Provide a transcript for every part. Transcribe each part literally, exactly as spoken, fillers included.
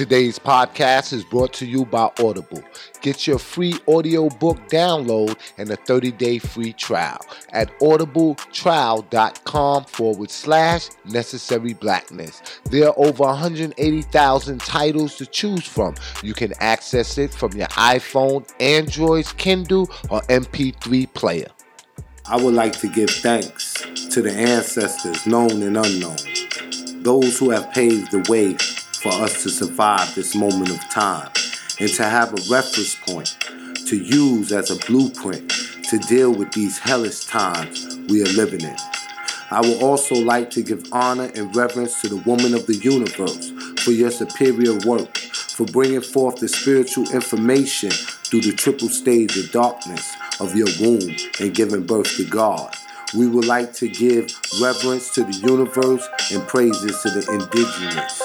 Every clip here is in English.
Today's podcast is brought to you by Audible. Get your free audiobook download and a thirty-day free trial at audibletrial.com forward slash necessary blackness. There are over one hundred eighty thousand titles to choose from. You can access it from your iPhone, Android's Kindle, or M P three player. I would like to give thanks to the ancestors, known and unknown, those who have paved the way for us to survive this moment of time and to have a reference point to use as a blueprint to deal with these hellish times we are living in. I would also like to give honor and reverence to the woman of the universe for your superior work, for bringing forth the spiritual information through the triple stage of darkness of your womb and giving birth to God. We would like to give reverence to the universe and praises to the indigenous.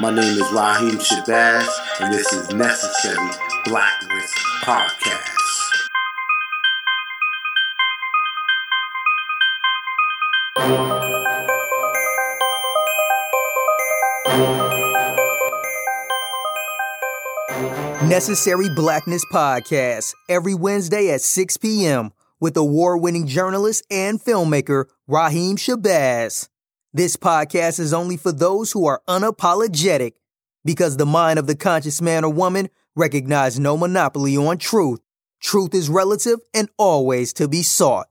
My name is Raheem Shabazz, and this is Necessary Blackness Podcast. Necessary Blackness Podcast, every Wednesday at six p.m. with award-winning journalist and filmmaker Raheem Shabazz. This podcast is only for those who are unapologetic, because the mind of the conscious man or woman recognizes no monopoly on truth. Truth is relative and always to be sought.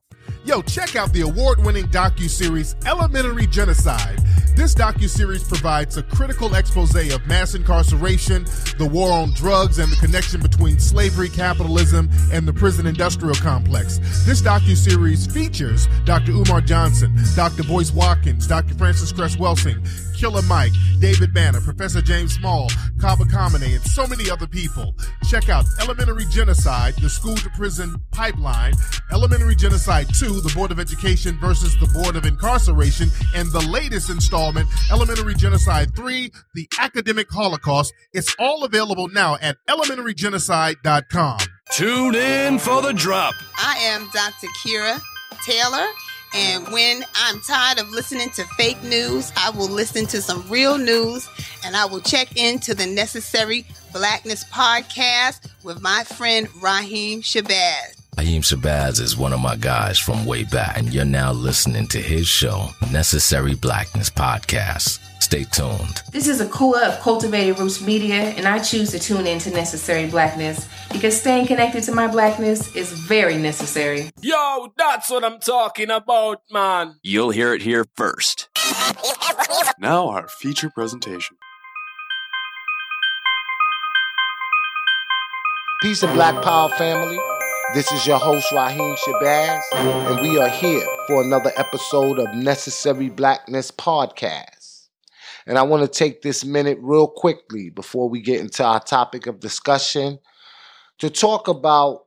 Yo, check out the award-winning docuseries Elementary Genocide. This docuseries provides a critical expose of mass incarceration, the war on drugs, and the connection between slavery, capitalism, and the prison industrial complex. This docuseries features Doctor Umar Johnson, Doctor Boyce Watkins, Doctor Francis Cress Welsing, Killer Mike, David Banner, Professor James Small, Kaba Kamene, and so many other people. Check out Elementary Genocide, the School to Prison Pipeline, Elementary Genocide two, the Board of Education versus the Board of Incarceration, and the latest installment, Elementary Genocide three, the Academic Holocaust. It's all available now at elementary genocide dot com. Tune in for The Drop. I am Doctor Kira Taylor. And when I'm tired of listening to fake news, I will listen to some real news, and I will check into the Necessary Blackness Podcast with my friend Raheem Shabazz. Raheem Shabazz is one of my guys from way back, and you're now listening to his show, Necessary Blackness Podcast. Stay tuned. This is Akua of Cultivated Roots Media, and I choose to tune in to Necessary Blackness because staying connected to my blackness is very necessary. Yo, that's what I'm talking about, man. You'll hear it here first. Now our feature presentation. Peace and Black Power family. This is your host, Raheem Shabazz, and we are here for another episode of Necessary Blackness Podcast. And I want to take this minute real quickly before we get into our topic of discussion to talk about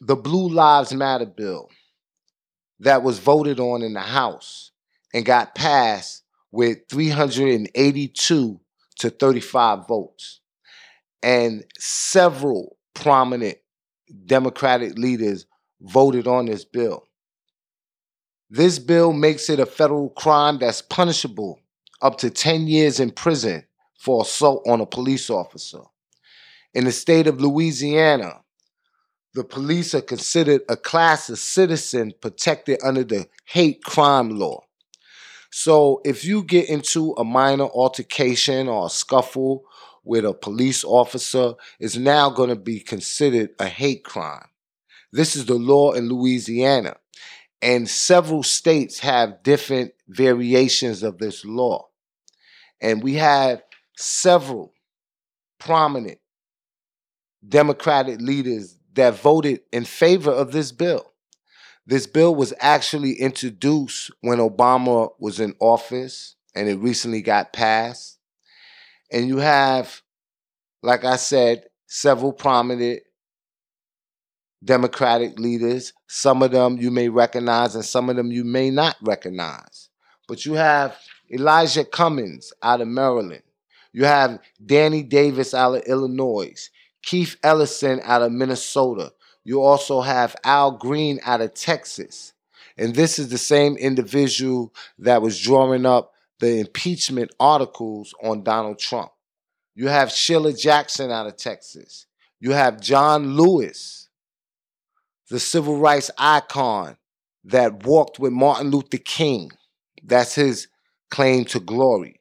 the Blue Lives Matter bill that was voted on in the House and got passed with three hundred eighty-two to thirty-five votes. And several prominent Democratic leaders voted on this bill. This bill makes it a federal crime that's punishable up to ten years in prison for assault on a police officer. In the state of Louisiana, the police are considered a class of citizen protected under the hate crime law. So if you get into a minor altercation or a scuffle with a police officer, it's now going to be considered a hate crime. This is the law in Louisiana, and several states have different variations of this law. And we have several prominent Democratic leaders that voted in favor of this bill. This bill was actually introduced when Obama was in office, and it recently got passed. And you have, like I said, several prominent Democratic leaders. Some of them you may recognize, and some of them you may not recognize. But you have Elijah Cummings out of Maryland. You have Danny Davis out of Illinois. Keith Ellison out of Minnesota. You also have Al Green out of Texas. And this is the same individual that was drawing up the impeachment articles on Donald Trump. You have Sheila Jackson out of Texas. You have John Lewis, the civil rights icon that walked with Martin Luther King. That's his claim to glory.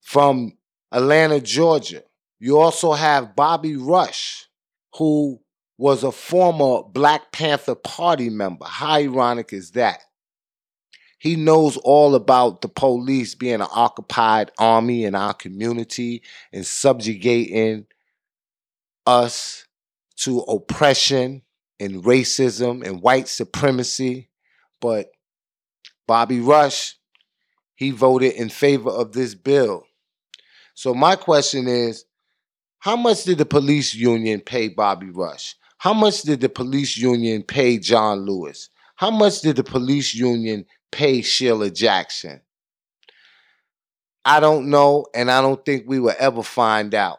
From Atlanta, Georgia, you also have Bobby Rush, who was a former Black Panther Party member. How ironic is that? He knows all about the police being an occupied army in our community and subjugating us to oppression and racism and white supremacy. But Bobby Rush, he voted in favor of this bill. So my question is, how much did the police union pay Bobby Rush? How much did the police union pay John Lewis? How much did the police union pay Sheila Jackson? I don't know, and I don't think we will ever find out.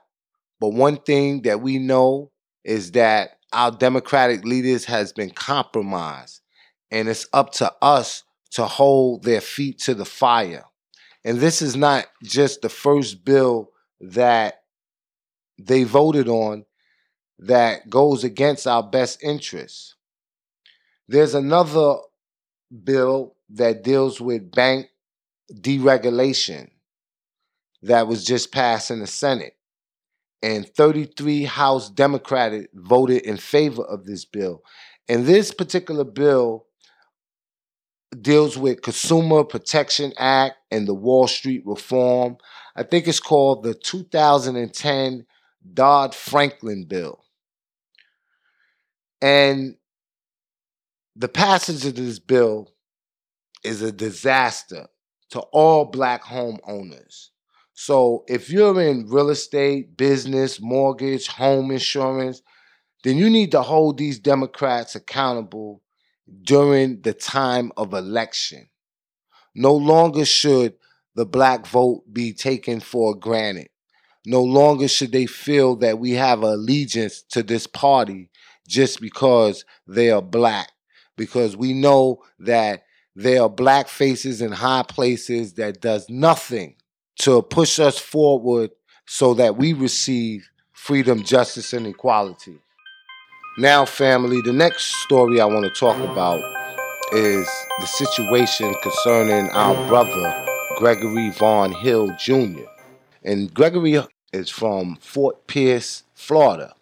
But one thing that we know is that our democratic leaders has been compromised, and it's up to us to hold their feet to the fire. And this is not just the first bill that they voted on that goes against our best interests. There's another bill that deals with bank deregulation that was just passed in the Senate. And thirty-three House Democrats voted in favor of this bill. And this particular bill deals with Consumer Protection Act and the Wall Street Reform. I think it's called the two thousand ten Dodd-Franklin bill. And the passage of this bill is a disaster to all Black homeowners. So if you're in real estate, business, mortgage, home insurance, then you need to hold these Democrats accountable during the time of election. No longer should the Black vote be taken for granted. No longer should they feel that we have allegiance to this party just because they are Black, because we know that there are Black faces in high places that does nothing to push us forward so that we receive freedom, justice, and equality. Now, family, the next story I want to talk about is the situation concerning our brother, Gregory Vaughn Hill, Junior And Gregory is from Fort Pierce, Florida.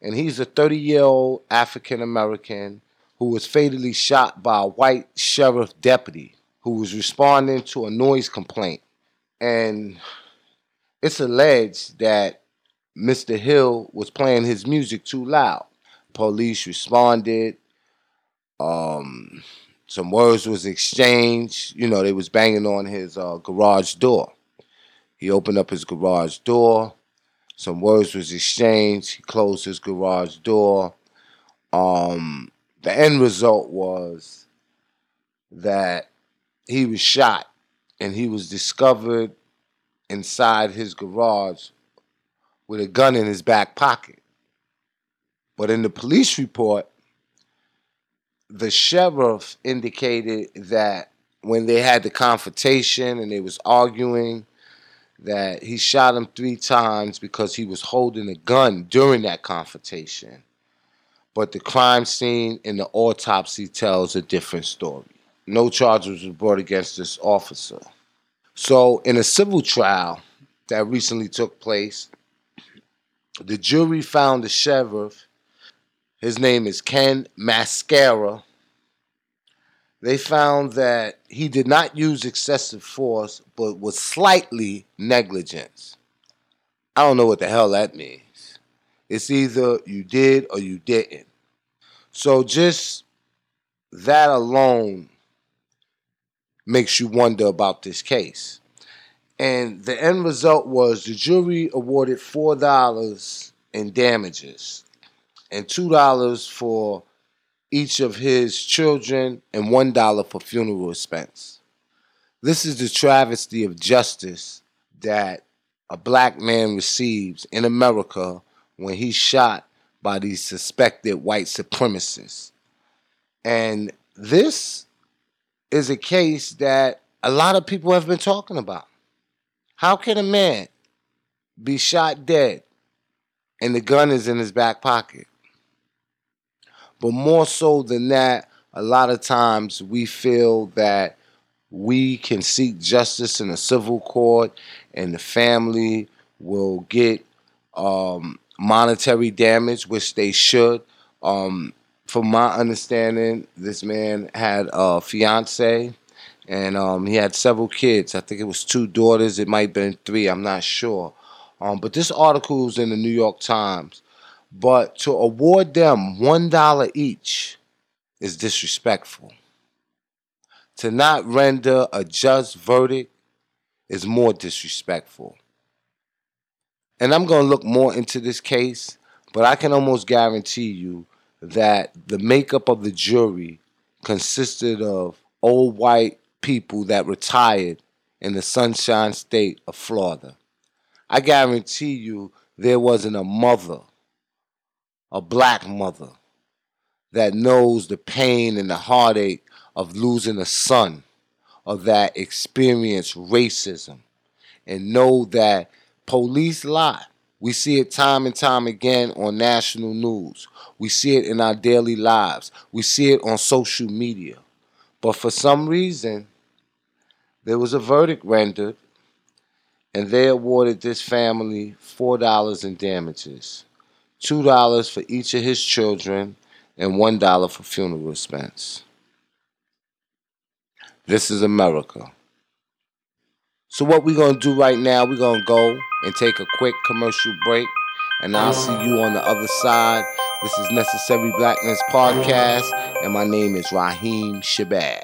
And he's a thirty-year-old African-American who was fatally shot by a white sheriff deputy who was responding to a noise complaint. And it's alleged that Mister Hill was playing his music too loud. Police responded. Um, some words was exchanged. You know, they was banging on his uh, garage door. He opened up his garage door. Some words was exchanged. He closed his garage door. Um, the end result was that he was shot, and he was discovered inside his garage with a gun in his back pocket. But in the police report, the sheriff indicated that when they had the confrontation and they was arguing, that he shot him three times because he was holding a gun during that confrontation. But the crime scene and the autopsy tells a different story. No charges were brought against this officer. So in a civil trial that recently took place, the jury found the sheriff, his name is Ken Mascara, they found that he did not use excessive force, but was slightly negligent. I don't know what the hell that means. It's either you did or you didn't. So just that alone makes you wonder about this case. And the end result was the jury awarded four dollars in damages and two dollars for each of his children, and one dollar for funeral expense. This is the travesty of justice that a Black man receives in America when he's shot by these suspected white supremacists. And this is a case that a lot of people have been talking about. How can a man be shot dead, and the gun is in his back pocket. But more so than that, a lot of times we feel that we can seek justice in a civil court and the family will get um, monetary damage, which they should. Um, from my understanding, this man had a fiance and um, he had several kids. I think it was two daughters. It might have been three. I'm not sure. Um, but this article is in the New York Times. But to award them one dollar each is disrespectful. To not render a just verdict is more disrespectful. And I'm going to look more into this case, but I can almost guarantee you that the makeup of the jury consisted of old white people that retired in the Sunshine State of Florida. I guarantee you there wasn't a mother, a black mother, that knows the pain and the heartache of losing a son, or that experience racism, and know that police lie. We see it time and time again on national news. We see it in our daily lives. We see it on social media. But for some reason, there was a verdict rendered, and they awarded this family four dollars in damages. two dollars for each of his children and one dollar for funeral expense. This is America. So what we're going to do right now, we're going to go and take a quick commercial break, and I'll see you on the other side. This is Necessary Blackness Podcast, and my name is Raheem Shabazz.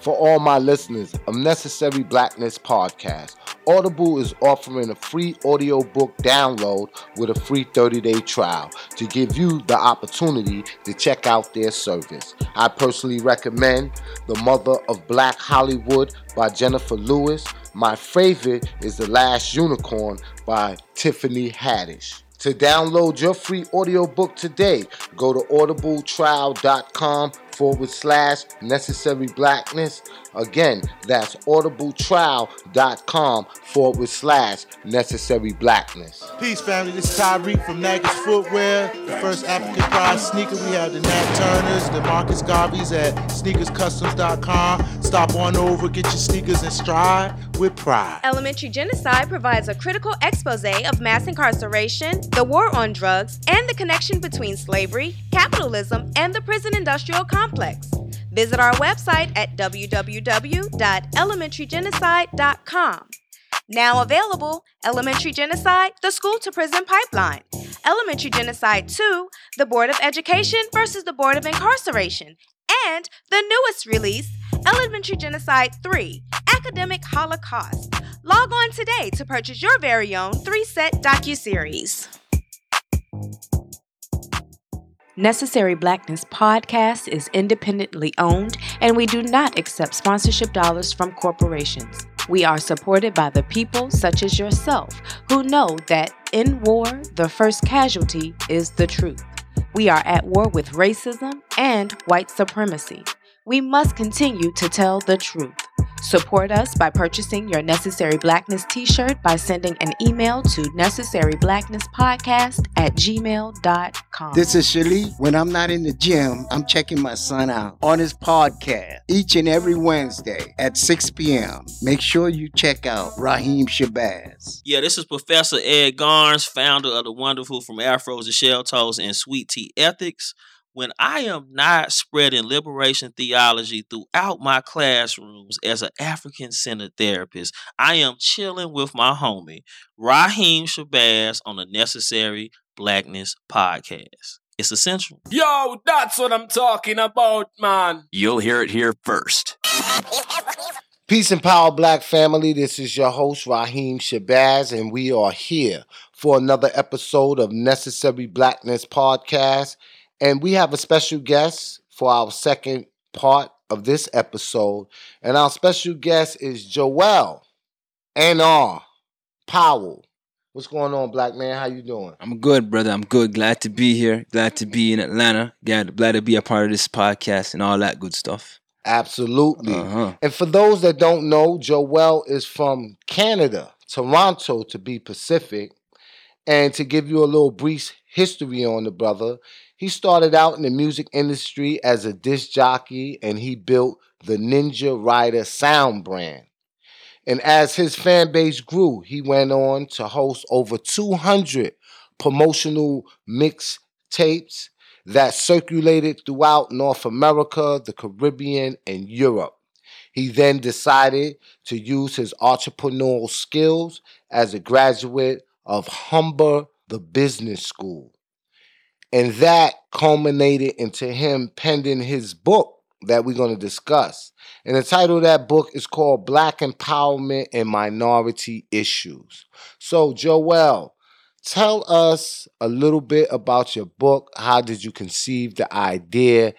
For all my listeners of Necessary Blackness Podcast, Audible is offering a free audiobook download with a free thirty-day trial to give you the opportunity to check out their service. I personally recommend The Mother of Black Hollywood by Jennifer Lewis. My favorite is The Last Unicorn by Tiffany Haddish. To download your free audiobook today, go to audible trial dot com forward slash necessary blackness. Again, that's audible trial dot com forward slash necessary blackness. Peace, family. This is Tyreek from Naggers Footwear, the first African pride sneaker. We have the Nat Turners, the Marcus Garveys at sneakers customs dot com. Stop on over, get your sneakers and stride with pride. Elementary Genocide provides a critical expose of mass incarceration, the war on drugs, and the connection between slavery, capitalism, and the prison industrial complex. Visit our website at w w w dot elementary genocide dot com. Now available, Elementary Genocide, the School-to-Prison Pipeline. Elementary Genocide two, the Board of Education versus the Board of Incarceration. And the newest release, Elementary Genocide three, Academic Holocaust. Log on today to purchase your very own three-set docuseries. Necessary Blackness Podcast is independently owned, and we do not accept sponsorship dollars from corporations. We are supported by the people such as yourself, who know that in war, the first casualty is the truth. We are at war with racism and white supremacy. We must continue to tell the truth. Support us by purchasing your Necessary Blackness t-shirt by sending an email to necessary blackness podcast at gmail dot com. This is Shelley. When I'm not in the gym, I'm checking my son out on his podcast each and every Wednesday at six p.m. Make sure you check out Raheem Shabazz. Yeah, this is Professor Ed Garnes, founder of the wonderful From Afros to Shell Toes and Sweet Tea Ethics. When I am not spreading liberation theology throughout my classrooms as an African-centered therapist, I am chilling with my homie, Raheem Shabazz, on the Necessary Blackness Podcast. It's essential. Yo, that's what I'm talking about, man. You'll hear it here first. Peace and power, Black family. This is your host, Raheem Shabazz, and we are here for another episode of Necessary Blackness Podcast. And we have a special guest for our second part of this episode. And our special guest is Joel N R. Powell. What's going on, Black man? How you doing? I'm good, brother. I'm good. Glad to be here. Glad to be in Atlanta. Glad, glad to be a part of this podcast and all that good stuff. Absolutely. Uh-huh. And for those that don't know, Joel is from Canada. Toronto, to be Pacific. And to give you a little brief history on the brother, he started out in the music industry as a disc jockey, and he built the Ninja Rider sound brand. And as his fan base grew, he went on to host over two hundred promotional mixtapes that circulated throughout North America, the Caribbean, and Europe. He then decided to use his entrepreneurial skills as a graduate of Humber, the business school. And that culminated into him penning his book that we're going to discuss. And the title of that book is called Black Empowerment and Minority Issues. So, Joel, tell us a little bit about your book. How did you conceive the idea?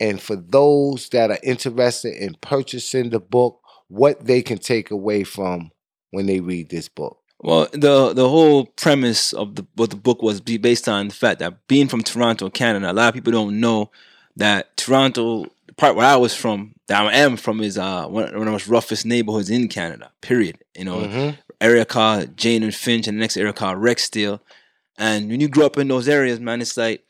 And for those that are interested in purchasing the book, what they can take away from when they read this book. Well, the the whole premise of the what the book was based on the fact that being from Toronto, Canada, a lot of people don't know that Toronto, the part where I was from, that I am from, is uh, one of the most roughest neighborhoods in Canada, period. You know, mm-hmm. area called Jane and Finch, and the next area called Rexdale. And when you grow up in those areas, man, it's like,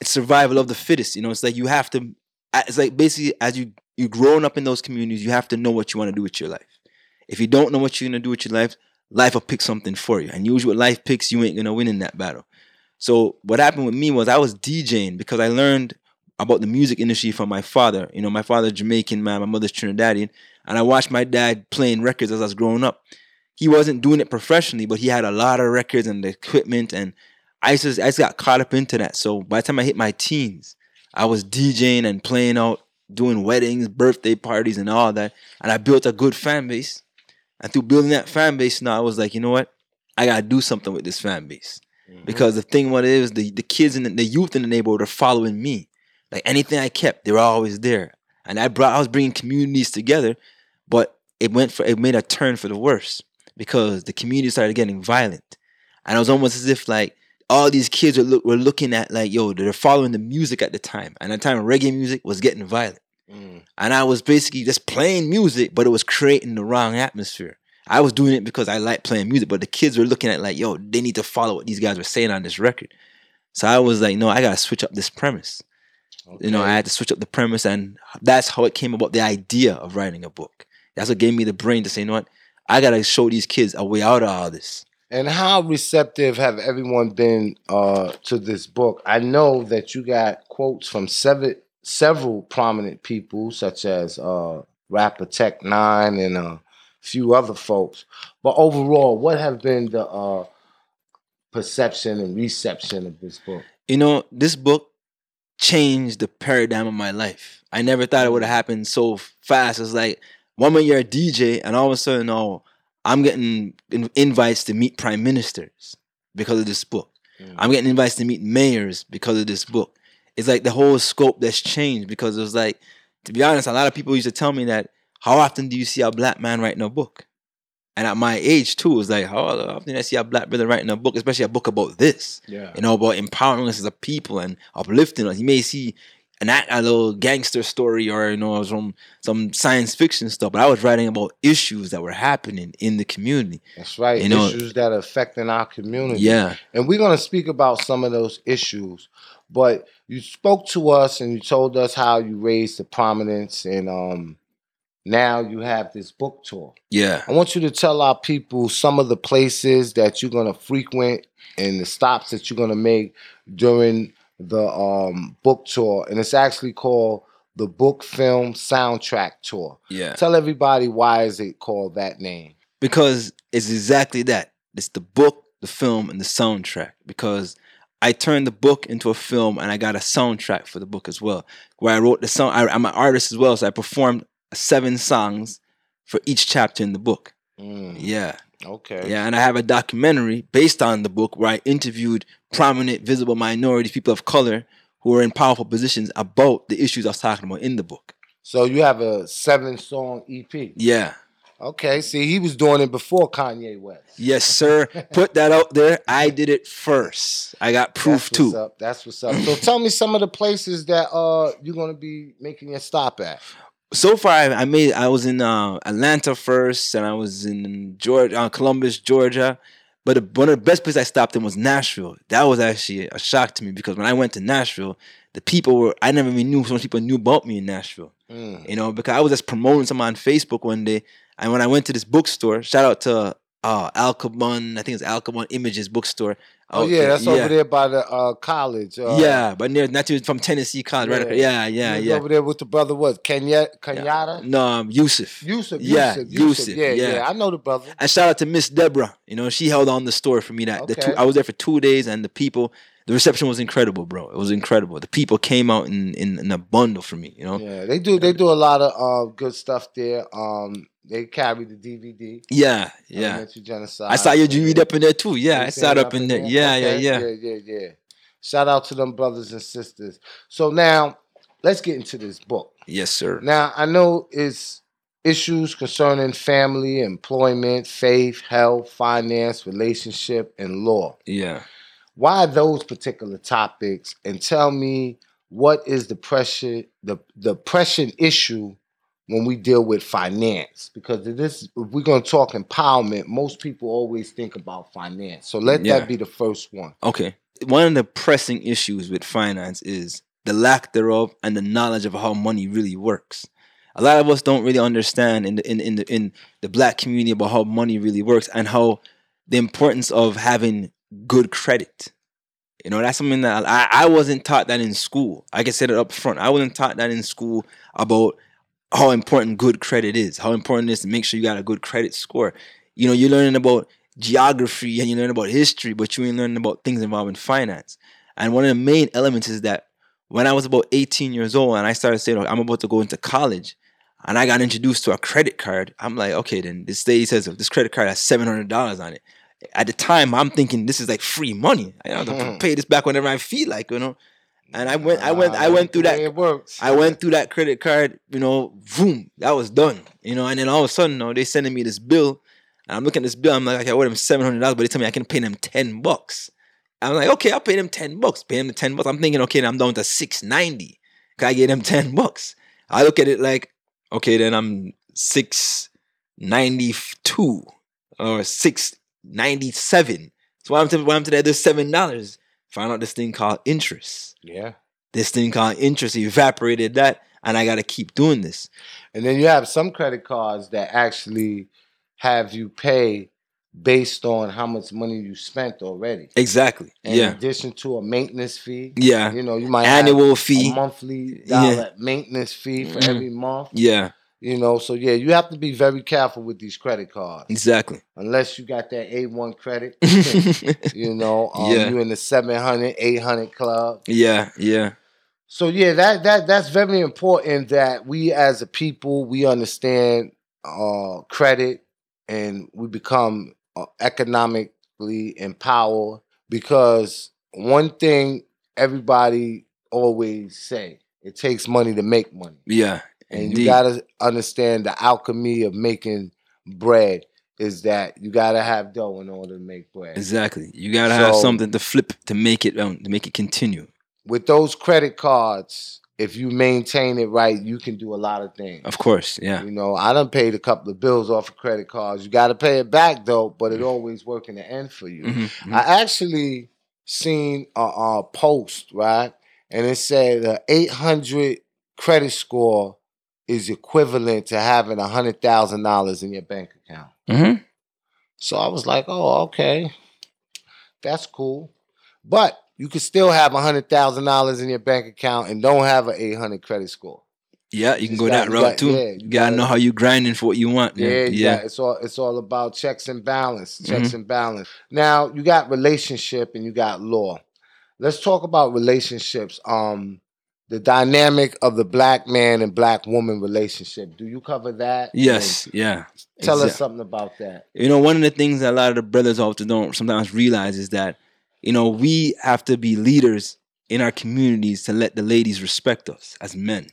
it's survival of the fittest. You know, it's like you have to, it's like basically as you, you're growing up in those communities, you have to know what you want to do with your life. If you don't know what you're going to do with your life, life will pick something for you. And usually what life picks, you ain't going to win in that battle. So what happened with me was I was DJing because I learned about the music industry from my father. You know, my father's Jamaican, man. My mother's Trinidadian. And I watched my dad playing records as I was growing up. He wasn't doing it professionally, but he had a lot of records and the equipment. And I just, I just got caught up into that. So by the time I hit my teens, I was DJing and playing out, doing weddings, birthday parties, and all that. And I built a good fan base. And through building that fan base, now I was like, you know what? I got to do something with this fan base. Mm-hmm. Because the thing what it is, the, the kids and the, the youth in the neighborhood are following me. Like anything I kept, they were always there. And I brought, I was bringing communities together, but it went for, it made a turn for the worse because the community started getting violent. And it was almost as if like all these kids were, look, were looking at like, yo, they're following the music at the time. And at the time, reggae music was getting violent. Mm. And I was basically just playing music, but it was creating the wrong atmosphere. I was doing it because I liked playing music, but the kids were looking at like, yo, they need to follow what these guys were saying on this record. So I was like, no, I got to switch up this premise. Okay. You know, I had to switch up the premise, and that's how it came about, the idea of writing a book. That's what gave me the brain to say, you know what, I got to show these kids a way out of all this. And how receptive have everyone been uh, to this book? I know that you got quotes from seven, several prominent people, such as uh, rapper Tech Nine and a few other folks. But overall, what have been the uh, perception and reception of this book? You know, this book changed the paradigm of my life. I never thought it would have happened so fast. It's like one minute you're a D J, and all of a sudden, oh, I'm getting invites to meet prime ministers because of this book. Mm. I'm getting invites to meet mayors because of this book. It's like the whole scope that's changed because it was like, to be honest, a lot of people used to tell me that, how often do you see a black man writing a book? And at my age too, it was like, how often I see a black brother writing a book, especially a book about this, yeah. you know, about empowering us as a people and uplifting us. You may see an a little gangster story or, you know, some some science fiction stuff, but I was writing about issues that were happening in the community. That's right, you know, issues that are affecting our community. Yeah. And we're going to speak about some of those issues, but you spoke to us and you told us how you raised the prominence and um. Now you have this book tour. Yeah. I want you to tell our people some of the places that you're going to frequent and the stops that you're going to make during the um, book tour. And it's actually called the Book Film Soundtrack Tour. Yeah. Tell everybody, why is it called that name? Because it's exactly that. It's the book, the film, and the soundtrack. Because I turned the book into a film and I got a soundtrack for the book as well. Where I wrote the song. I, I'm an artist as well, so I performed seven songs for each chapter in the book. Mm. Yeah. Okay. Yeah, and I have a documentary based on the book where I interviewed prominent, visible minorities, people of color who are in powerful positions about the issues I was talking about in the book. So you have a seven-song E P. Yeah. Okay, see, he was doing it before Kanye West. Yes, sir. Put that out there. I did it first. I got proof too. That's what's up. That's what's up. So tell me some of the places that uh, you're going to be making your stop at. so far, I, I made. I was in uh, Atlanta first, and I was in Georgia, uh, Columbus, Georgia. But one of the best places I stopped in was Nashville. That was actually a shock to me, because when I went to Nashville, the people were, I never even knew so many people knew about me in Nashville. Mm. You know, because I was just promoting someone on Facebook one day. And when I went to this bookstore, shout out to uh, Alcabon, I think it's Alcabon Images bookstore. Oh, yeah, that's yeah. over there by the uh, college. Uh, yeah, but near, not too, from Tennessee College. Yeah, right across, yeah, yeah. yeah. Over there with the brother, what, Kenya, Kenyatta? Yeah. No, um, Yusuf. Yusuf, yeah, Yusuf, Yusuf. Yeah, yeah, yeah, I know the brother. And shout out to Miss Deborah. You know, she held on the store for me. That okay. the two, I was there for two days, and the people, the reception was incredible, bro. It was incredible. The people came out in, in, in a bundle for me, you know? Yeah, they do, they do a lot of uh, good stuff there. Um, They carry the D V D. Yeah, yeah. Elementary Genocide. I saw your D V D up in there too. Yeah, I saw it up, up in there. there. Yeah, okay. yeah, yeah, yeah, yeah, yeah. Shout out to them brothers and sisters. So now, let's get into this book. Yes, sir. Now I know it's issues concerning family, employment, faith, health, finance, relationship, and law. Yeah. Why those particular topics? And tell me, what is the pressure, the depression issue when we deal with finance? Because if this, if we're going to talk empowerment, most people always think about finance. So let yeah. that be the first one. Okay. One of the pressing issues with finance is the lack thereof and the knowledge of how money really works. A lot of us don't really understand in the, in, in the, in the black community about how money really works and how the importance of having good credit. You know, that's something that I, I wasn't taught that in school. I can say that up front. I wasn't taught that in school about how important good credit is, how important it is to make sure you got a good credit score. You know, you're learning about geography and you learn about history, but you ain't learning about things involving finance. And one of the main elements is that when I was about eighteen years old and I started saying, oh, I'm about to go into college, and I got introduced to a credit card, I'm like, okay, then this lady says, this credit card has seven hundred dollars on it. At the time, I'm thinking this is like free money. I have to pay this back whenever I feel like, you know. And I went, I went, I went through that. It works. I went through that credit card, you know, boom, that was done, you know. And then all of a sudden, you know, they sending me this bill, and I'm looking at this bill. I'm like, okay, I owe them seven hundred dollars, but they tell me I can pay them ten bucks. I'm like, okay, I'll pay them ten bucks. Pay them the ten bucks. I'm thinking, okay, then I'm down to six ninety. Can I get them ten bucks? I look at it like, okay, then I'm six ninety two or six ninety seven. So why I'm to, why I'm today? There's seven dollars. Found out this thing called interest. Yeah. This thing called interest evaporated that, and I got to keep doing this. And then you have some credit cards that actually have you pay based on how much money you spent already. Exactly. In yeah. addition to a maintenance fee. Yeah. You know, you might annual have fee. A monthly dollar yeah. maintenance fee for mm-hmm. every month. Yeah. You know, so yeah, you have to be very careful with these credit cards. Exactly. Unless you got that A one credit, you know, um, yeah. you're in the seven hundred, eight hundred club. Yeah, yeah. So yeah, that that that's very important that we as a people, we understand uh, credit and we become uh, economically empowered, because one thing everybody always say, it takes money to make money. Yeah. And Indeed. You got to understand the alchemy of making bread is that you got to have dough in order to make bread. Exactly. You got to so, have something to flip to make it um, to make it continue. With those credit cards, if you maintain it right, you can do a lot of things. Of course, yeah. You know, I done paid a couple of bills off of credit cards. You got to pay it back, though, but it always works in the end for you. Mm-hmm, mm-hmm. I actually seen a, a post, right? And it said uh, eight hundred credit score is equivalent to having a hundred thousand dollars in your bank account. Mm-hmm. So I was like, "Oh, okay, that's cool," but you could still have a hundred thousand dollars in your bank account and don't have an eight hundred credit score. Yeah, you can go that route too. Yeah, you gotta know how you grinding for what you want. Man. Yeah, yeah. Got, it's all it's all about checks and balance, checks mm-hmm. and balance. Now you got relationship and you got law. Let's talk about relationships. Um. The dynamic of the black man and black woman relationship. Do you cover that? Yes, and yeah. Tell exactly. us something about that. You know, one of the things that a lot of the brothers often don't sometimes realize is that, you know, we have to be leaders in our communities to let the ladies respect us as men.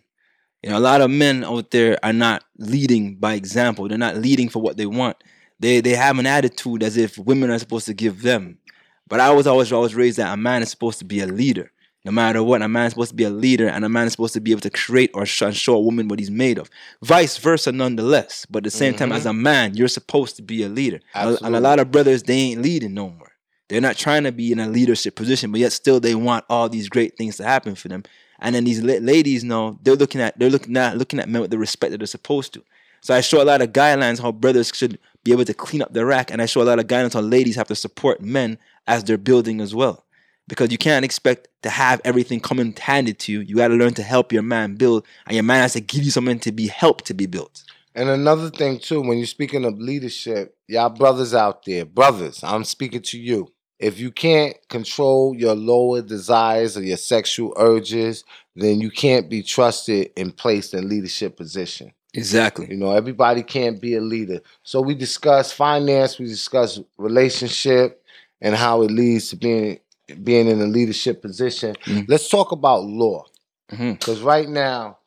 You know, a lot of men out there are not leading by example. They're not leading for what they want. They they have an attitude as if women are supposed to give them. But I was always, always raised that a man is supposed to be a leader. No matter what, a man is supposed to be a leader, and a man is supposed to be able to create or show a woman what he's made of. Vice versa, nonetheless. But at the same mm-hmm. time, as a man, you're supposed to be a leader. Absolutely. And a lot of brothers, they ain't leading no more. They're not trying to be in a leadership position, but yet still they want all these great things to happen for them. And then these ladies know they're looking at they're looking not looking at men with the respect that they're supposed to. So I show a lot of guidelines how brothers should be able to clean up their rack, and I show a lot of guidance how ladies have to support men as they're building as well. Because you can't expect to have everything coming handed to you. You got to learn to help your man build, and your man has to give you something to be helped to be built. And another thing too, when you're speaking of leadership, y'all brothers out there, brothers, I'm speaking to you. If you can't control your lower desires or your sexual urges, then you can't be trusted and placed in leadership position. Exactly. You know, everybody can't be a leader. So we discuss finance, we discuss relationship, and how it leads to being being in a leadership position. Mm-hmm. Let's talk about law, because mm-hmm. right now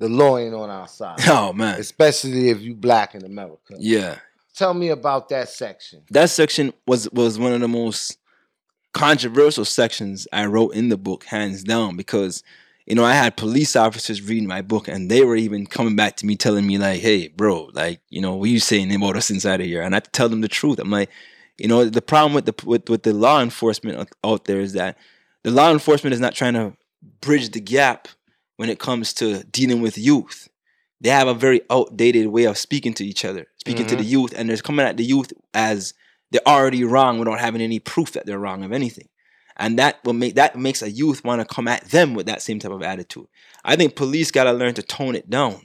the law ain't on our side. Oh man, especially if you black in America. Yeah, tell me about that section. That section was was one of the most controversial sections I wrote in the book, hands down, because you know I had police officers reading my book, and they were even coming back to me telling me like, "Hey, bro, like you know what you saying about us inside of here?" And I had to tell them the truth. I'm like. You know, the problem with the with, with the law enforcement out there is that the law enforcement is not trying to bridge the gap when it comes to dealing with youth. They have a very outdated way of speaking to each other, speaking mm-hmm. to the youth, and they're coming at the youth as they're already wrong without having any proof that they're wrong of anything. And that will make that makes a youth want to come at them with that same type of attitude. I think police got to learn to tone it down.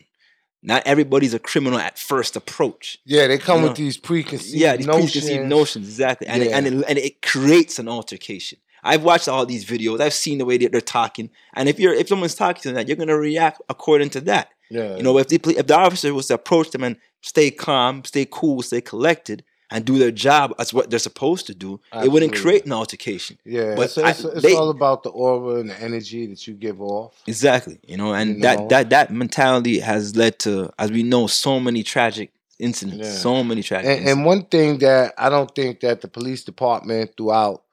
Not everybody's a criminal at first approach. Yeah, they come you know? with these preconceived notions. Yeah, these notions. preconceived notions, exactly. And, yeah. it, and, it, and it creates an altercation. I've watched all these videos. I've seen the way that they're talking. And if you're if someone's talking to that, you're going to react according to that. Yeah. You know, if, they, if the officer was to approach them and stay calm, stay cool, stay collected, and do their job as what they're supposed to do, Absolutely. it wouldn't create an altercation. Yeah, but so it's, I, it's they, all about the aura and the energy that you give off. Exactly, you know, and you that, know? that that mentality has led to, as we know, so many tragic incidents, yeah. so many tragic and, incidents. And one thing that I don't think that the police department throughout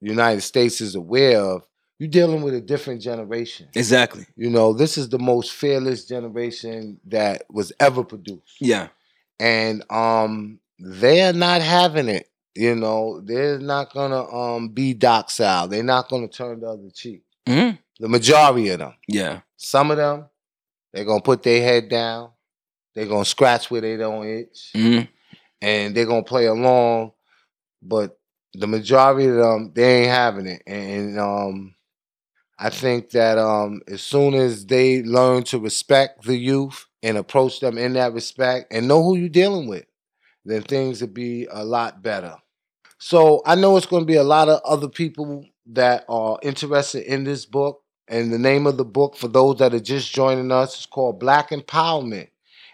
the United States is aware of, you're dealing with a different generation. Exactly. You know, this is the most fearless generation that was ever produced. Yeah. And, um... they're not having it, you know. They're not gonna um, be docile. They're not gonna turn the other cheek. Mm-hmm. The majority of them, yeah. Some of them, they're gonna put their head down. They're gonna scratch where they don't itch, mm-hmm. and they're gonna play along. But the majority of them, they ain't having it. And um, I think that um, as soon as they learn to respect the youth and approach them in that respect, and know who you're dealing with, then things would be a lot better. So I know it's going to be a lot of other people that are interested in this book. And the name of the book, for those that are just joining us, is called Black Empowerment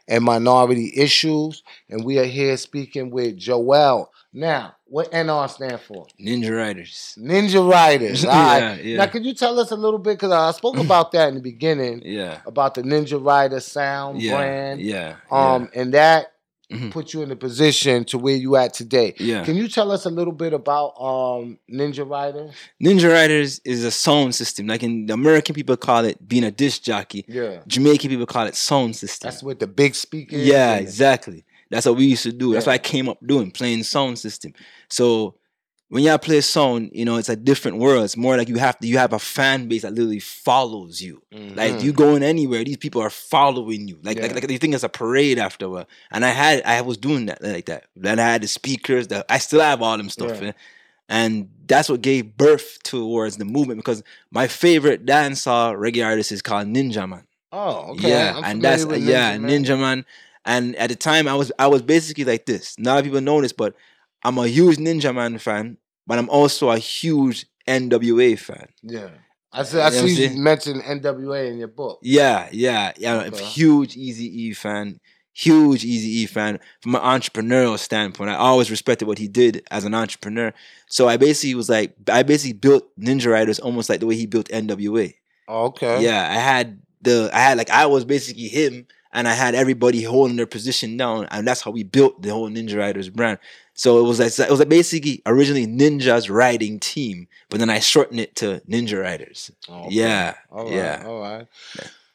and Minority Issues. And we are here speaking with Joel. Now, what N R stand for? Ninja Riders. Ninja Riders. All right. yeah, yeah. Now, could you tell us a little bit, because I spoke about that in the beginning, yeah. about the Ninja Rider sound yeah, brand. Yeah, um, yeah. And that... Mm-hmm. put you in the position to where you at today. Yeah. Can you tell us a little bit about um, Ninja Riders? Ninja Riders is a sound system. Like in the American people call it being a disc jockey. Yeah. Jamaican people call it sound system. That's what the big speaker is. Yeah, exactly. That's what we used to do. That's yeah. what I came up doing, playing sound system. So when y'all play sound, you know, it's a different world. It's more like you have to, you have a fan base that literally follows you. Mm-hmm. Like you going anywhere, these people are following you. Like, yeah. like, like they think it's a parade after a while. And I had, I was doing that like that. Then I had the speakers. The, I still have all them stuff. Yeah. Yeah. And that's what gave birth towards the movement, because my favorite dancehall reggae artist is called Ninja Man. Oh, okay. Yeah, I'm and that's with Ninja yeah Man. Ninja Man. And at the time, I was I was basically like this. Not a lot of people know this, but I'm a huge Ninja Man fan, but I'm also a huge N W A fan. Yeah. I see, I you know see you mentioned N W A in your book. Yeah, yeah. yeah. Okay. I'm a huge Eazy-E fan. Huge Eazy-E fan. From an entrepreneurial standpoint, I always respected what he did as an entrepreneur. So I basically was like, I basically built Ninja Riders almost like the way he built N W A. Oh, okay. Yeah, I had the, I had like, I was basically him and I had everybody holding their position down, and that's how we built the whole Ninja Riders brand. So it was like, it was like basically originally Ninja's Riding Team, but then I shortened it to Ninja Riders. Oh, okay. Yeah, all right, yeah, all right.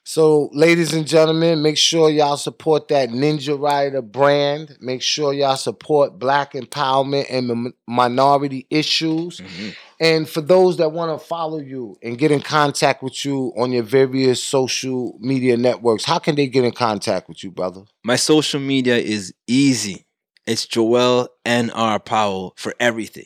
So, ladies and gentlemen, make sure y'all support that Ninja Rider brand. Make sure y'all support Black empowerment and m- minority issues. Mm-hmm. And for those that want to follow you and get in contact with you on your various social media networks, how can they get in contact with you, brother? My social media is easy. It's Joel N R. Powell for everything.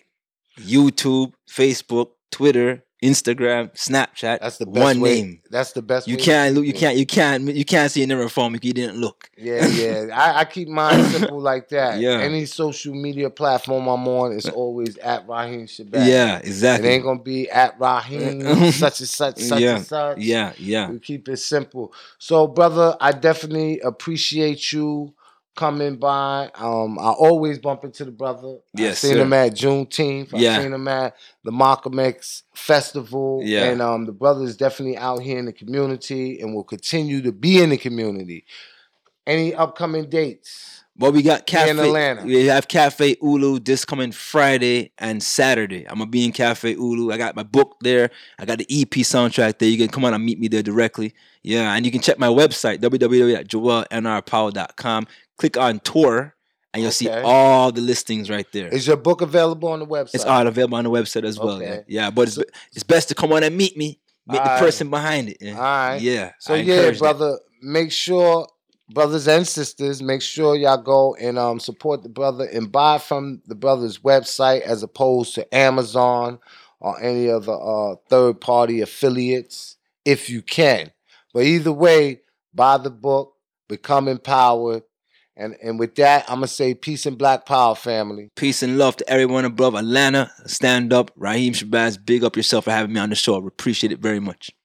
YouTube, Facebook, Twitter, Instagram, Snapchat. That's the best one way. Name. That's the best. You way can't look. You can't. You can't. You can't see a never phone if you didn't look. Yeah, yeah. I, I keep mine simple like that. Yeah. Any social media platform I'm on, it's always at Raheem Shabazz. Yeah, exactly. It ain't gonna be at Raheem such and such, such yeah. and such. Yeah, yeah. We keep it simple. So, brother, I definitely appreciate you coming by. Um, I always bump into the brother. Yes, I've seen sir. him at Juneteenth. I've yeah. seen him at the Malcolm X Festival. Yeah. And um, the brother is definitely out here in the community and will continue to be in the community. Any upcoming dates? Well, we got Cafe in Atlanta. We have Cafe Ulu this coming Friday and Saturday. I'm gonna be in Cafe Ulu. I got my book there. I got the E P soundtrack there. You can come on and meet me there directly. Yeah, and you can check my website w w w dot joel n r powell dot com. Click on tour, and you'll okay. see all the listings right there. Is your book available on the website? It's all available on the website as well. Okay. Yeah. yeah, but it's so, it's best to come on and meet me, meet all the right. person behind it. Yeah. All right. Yeah. So I yeah, brother, that. make sure. Brothers and sisters, make sure y'all go and um, support the brother and buy from the brother's website as opposed to Amazon or any other uh, third-party affiliates if you can. But either way, buy the book, become empowered. And and with that, I'm going to say peace and Black Power, family. Peace and love to everyone above Atlanta. Stand up. Raheem Shabazz, big up yourself for having me on the show. I appreciate it very much.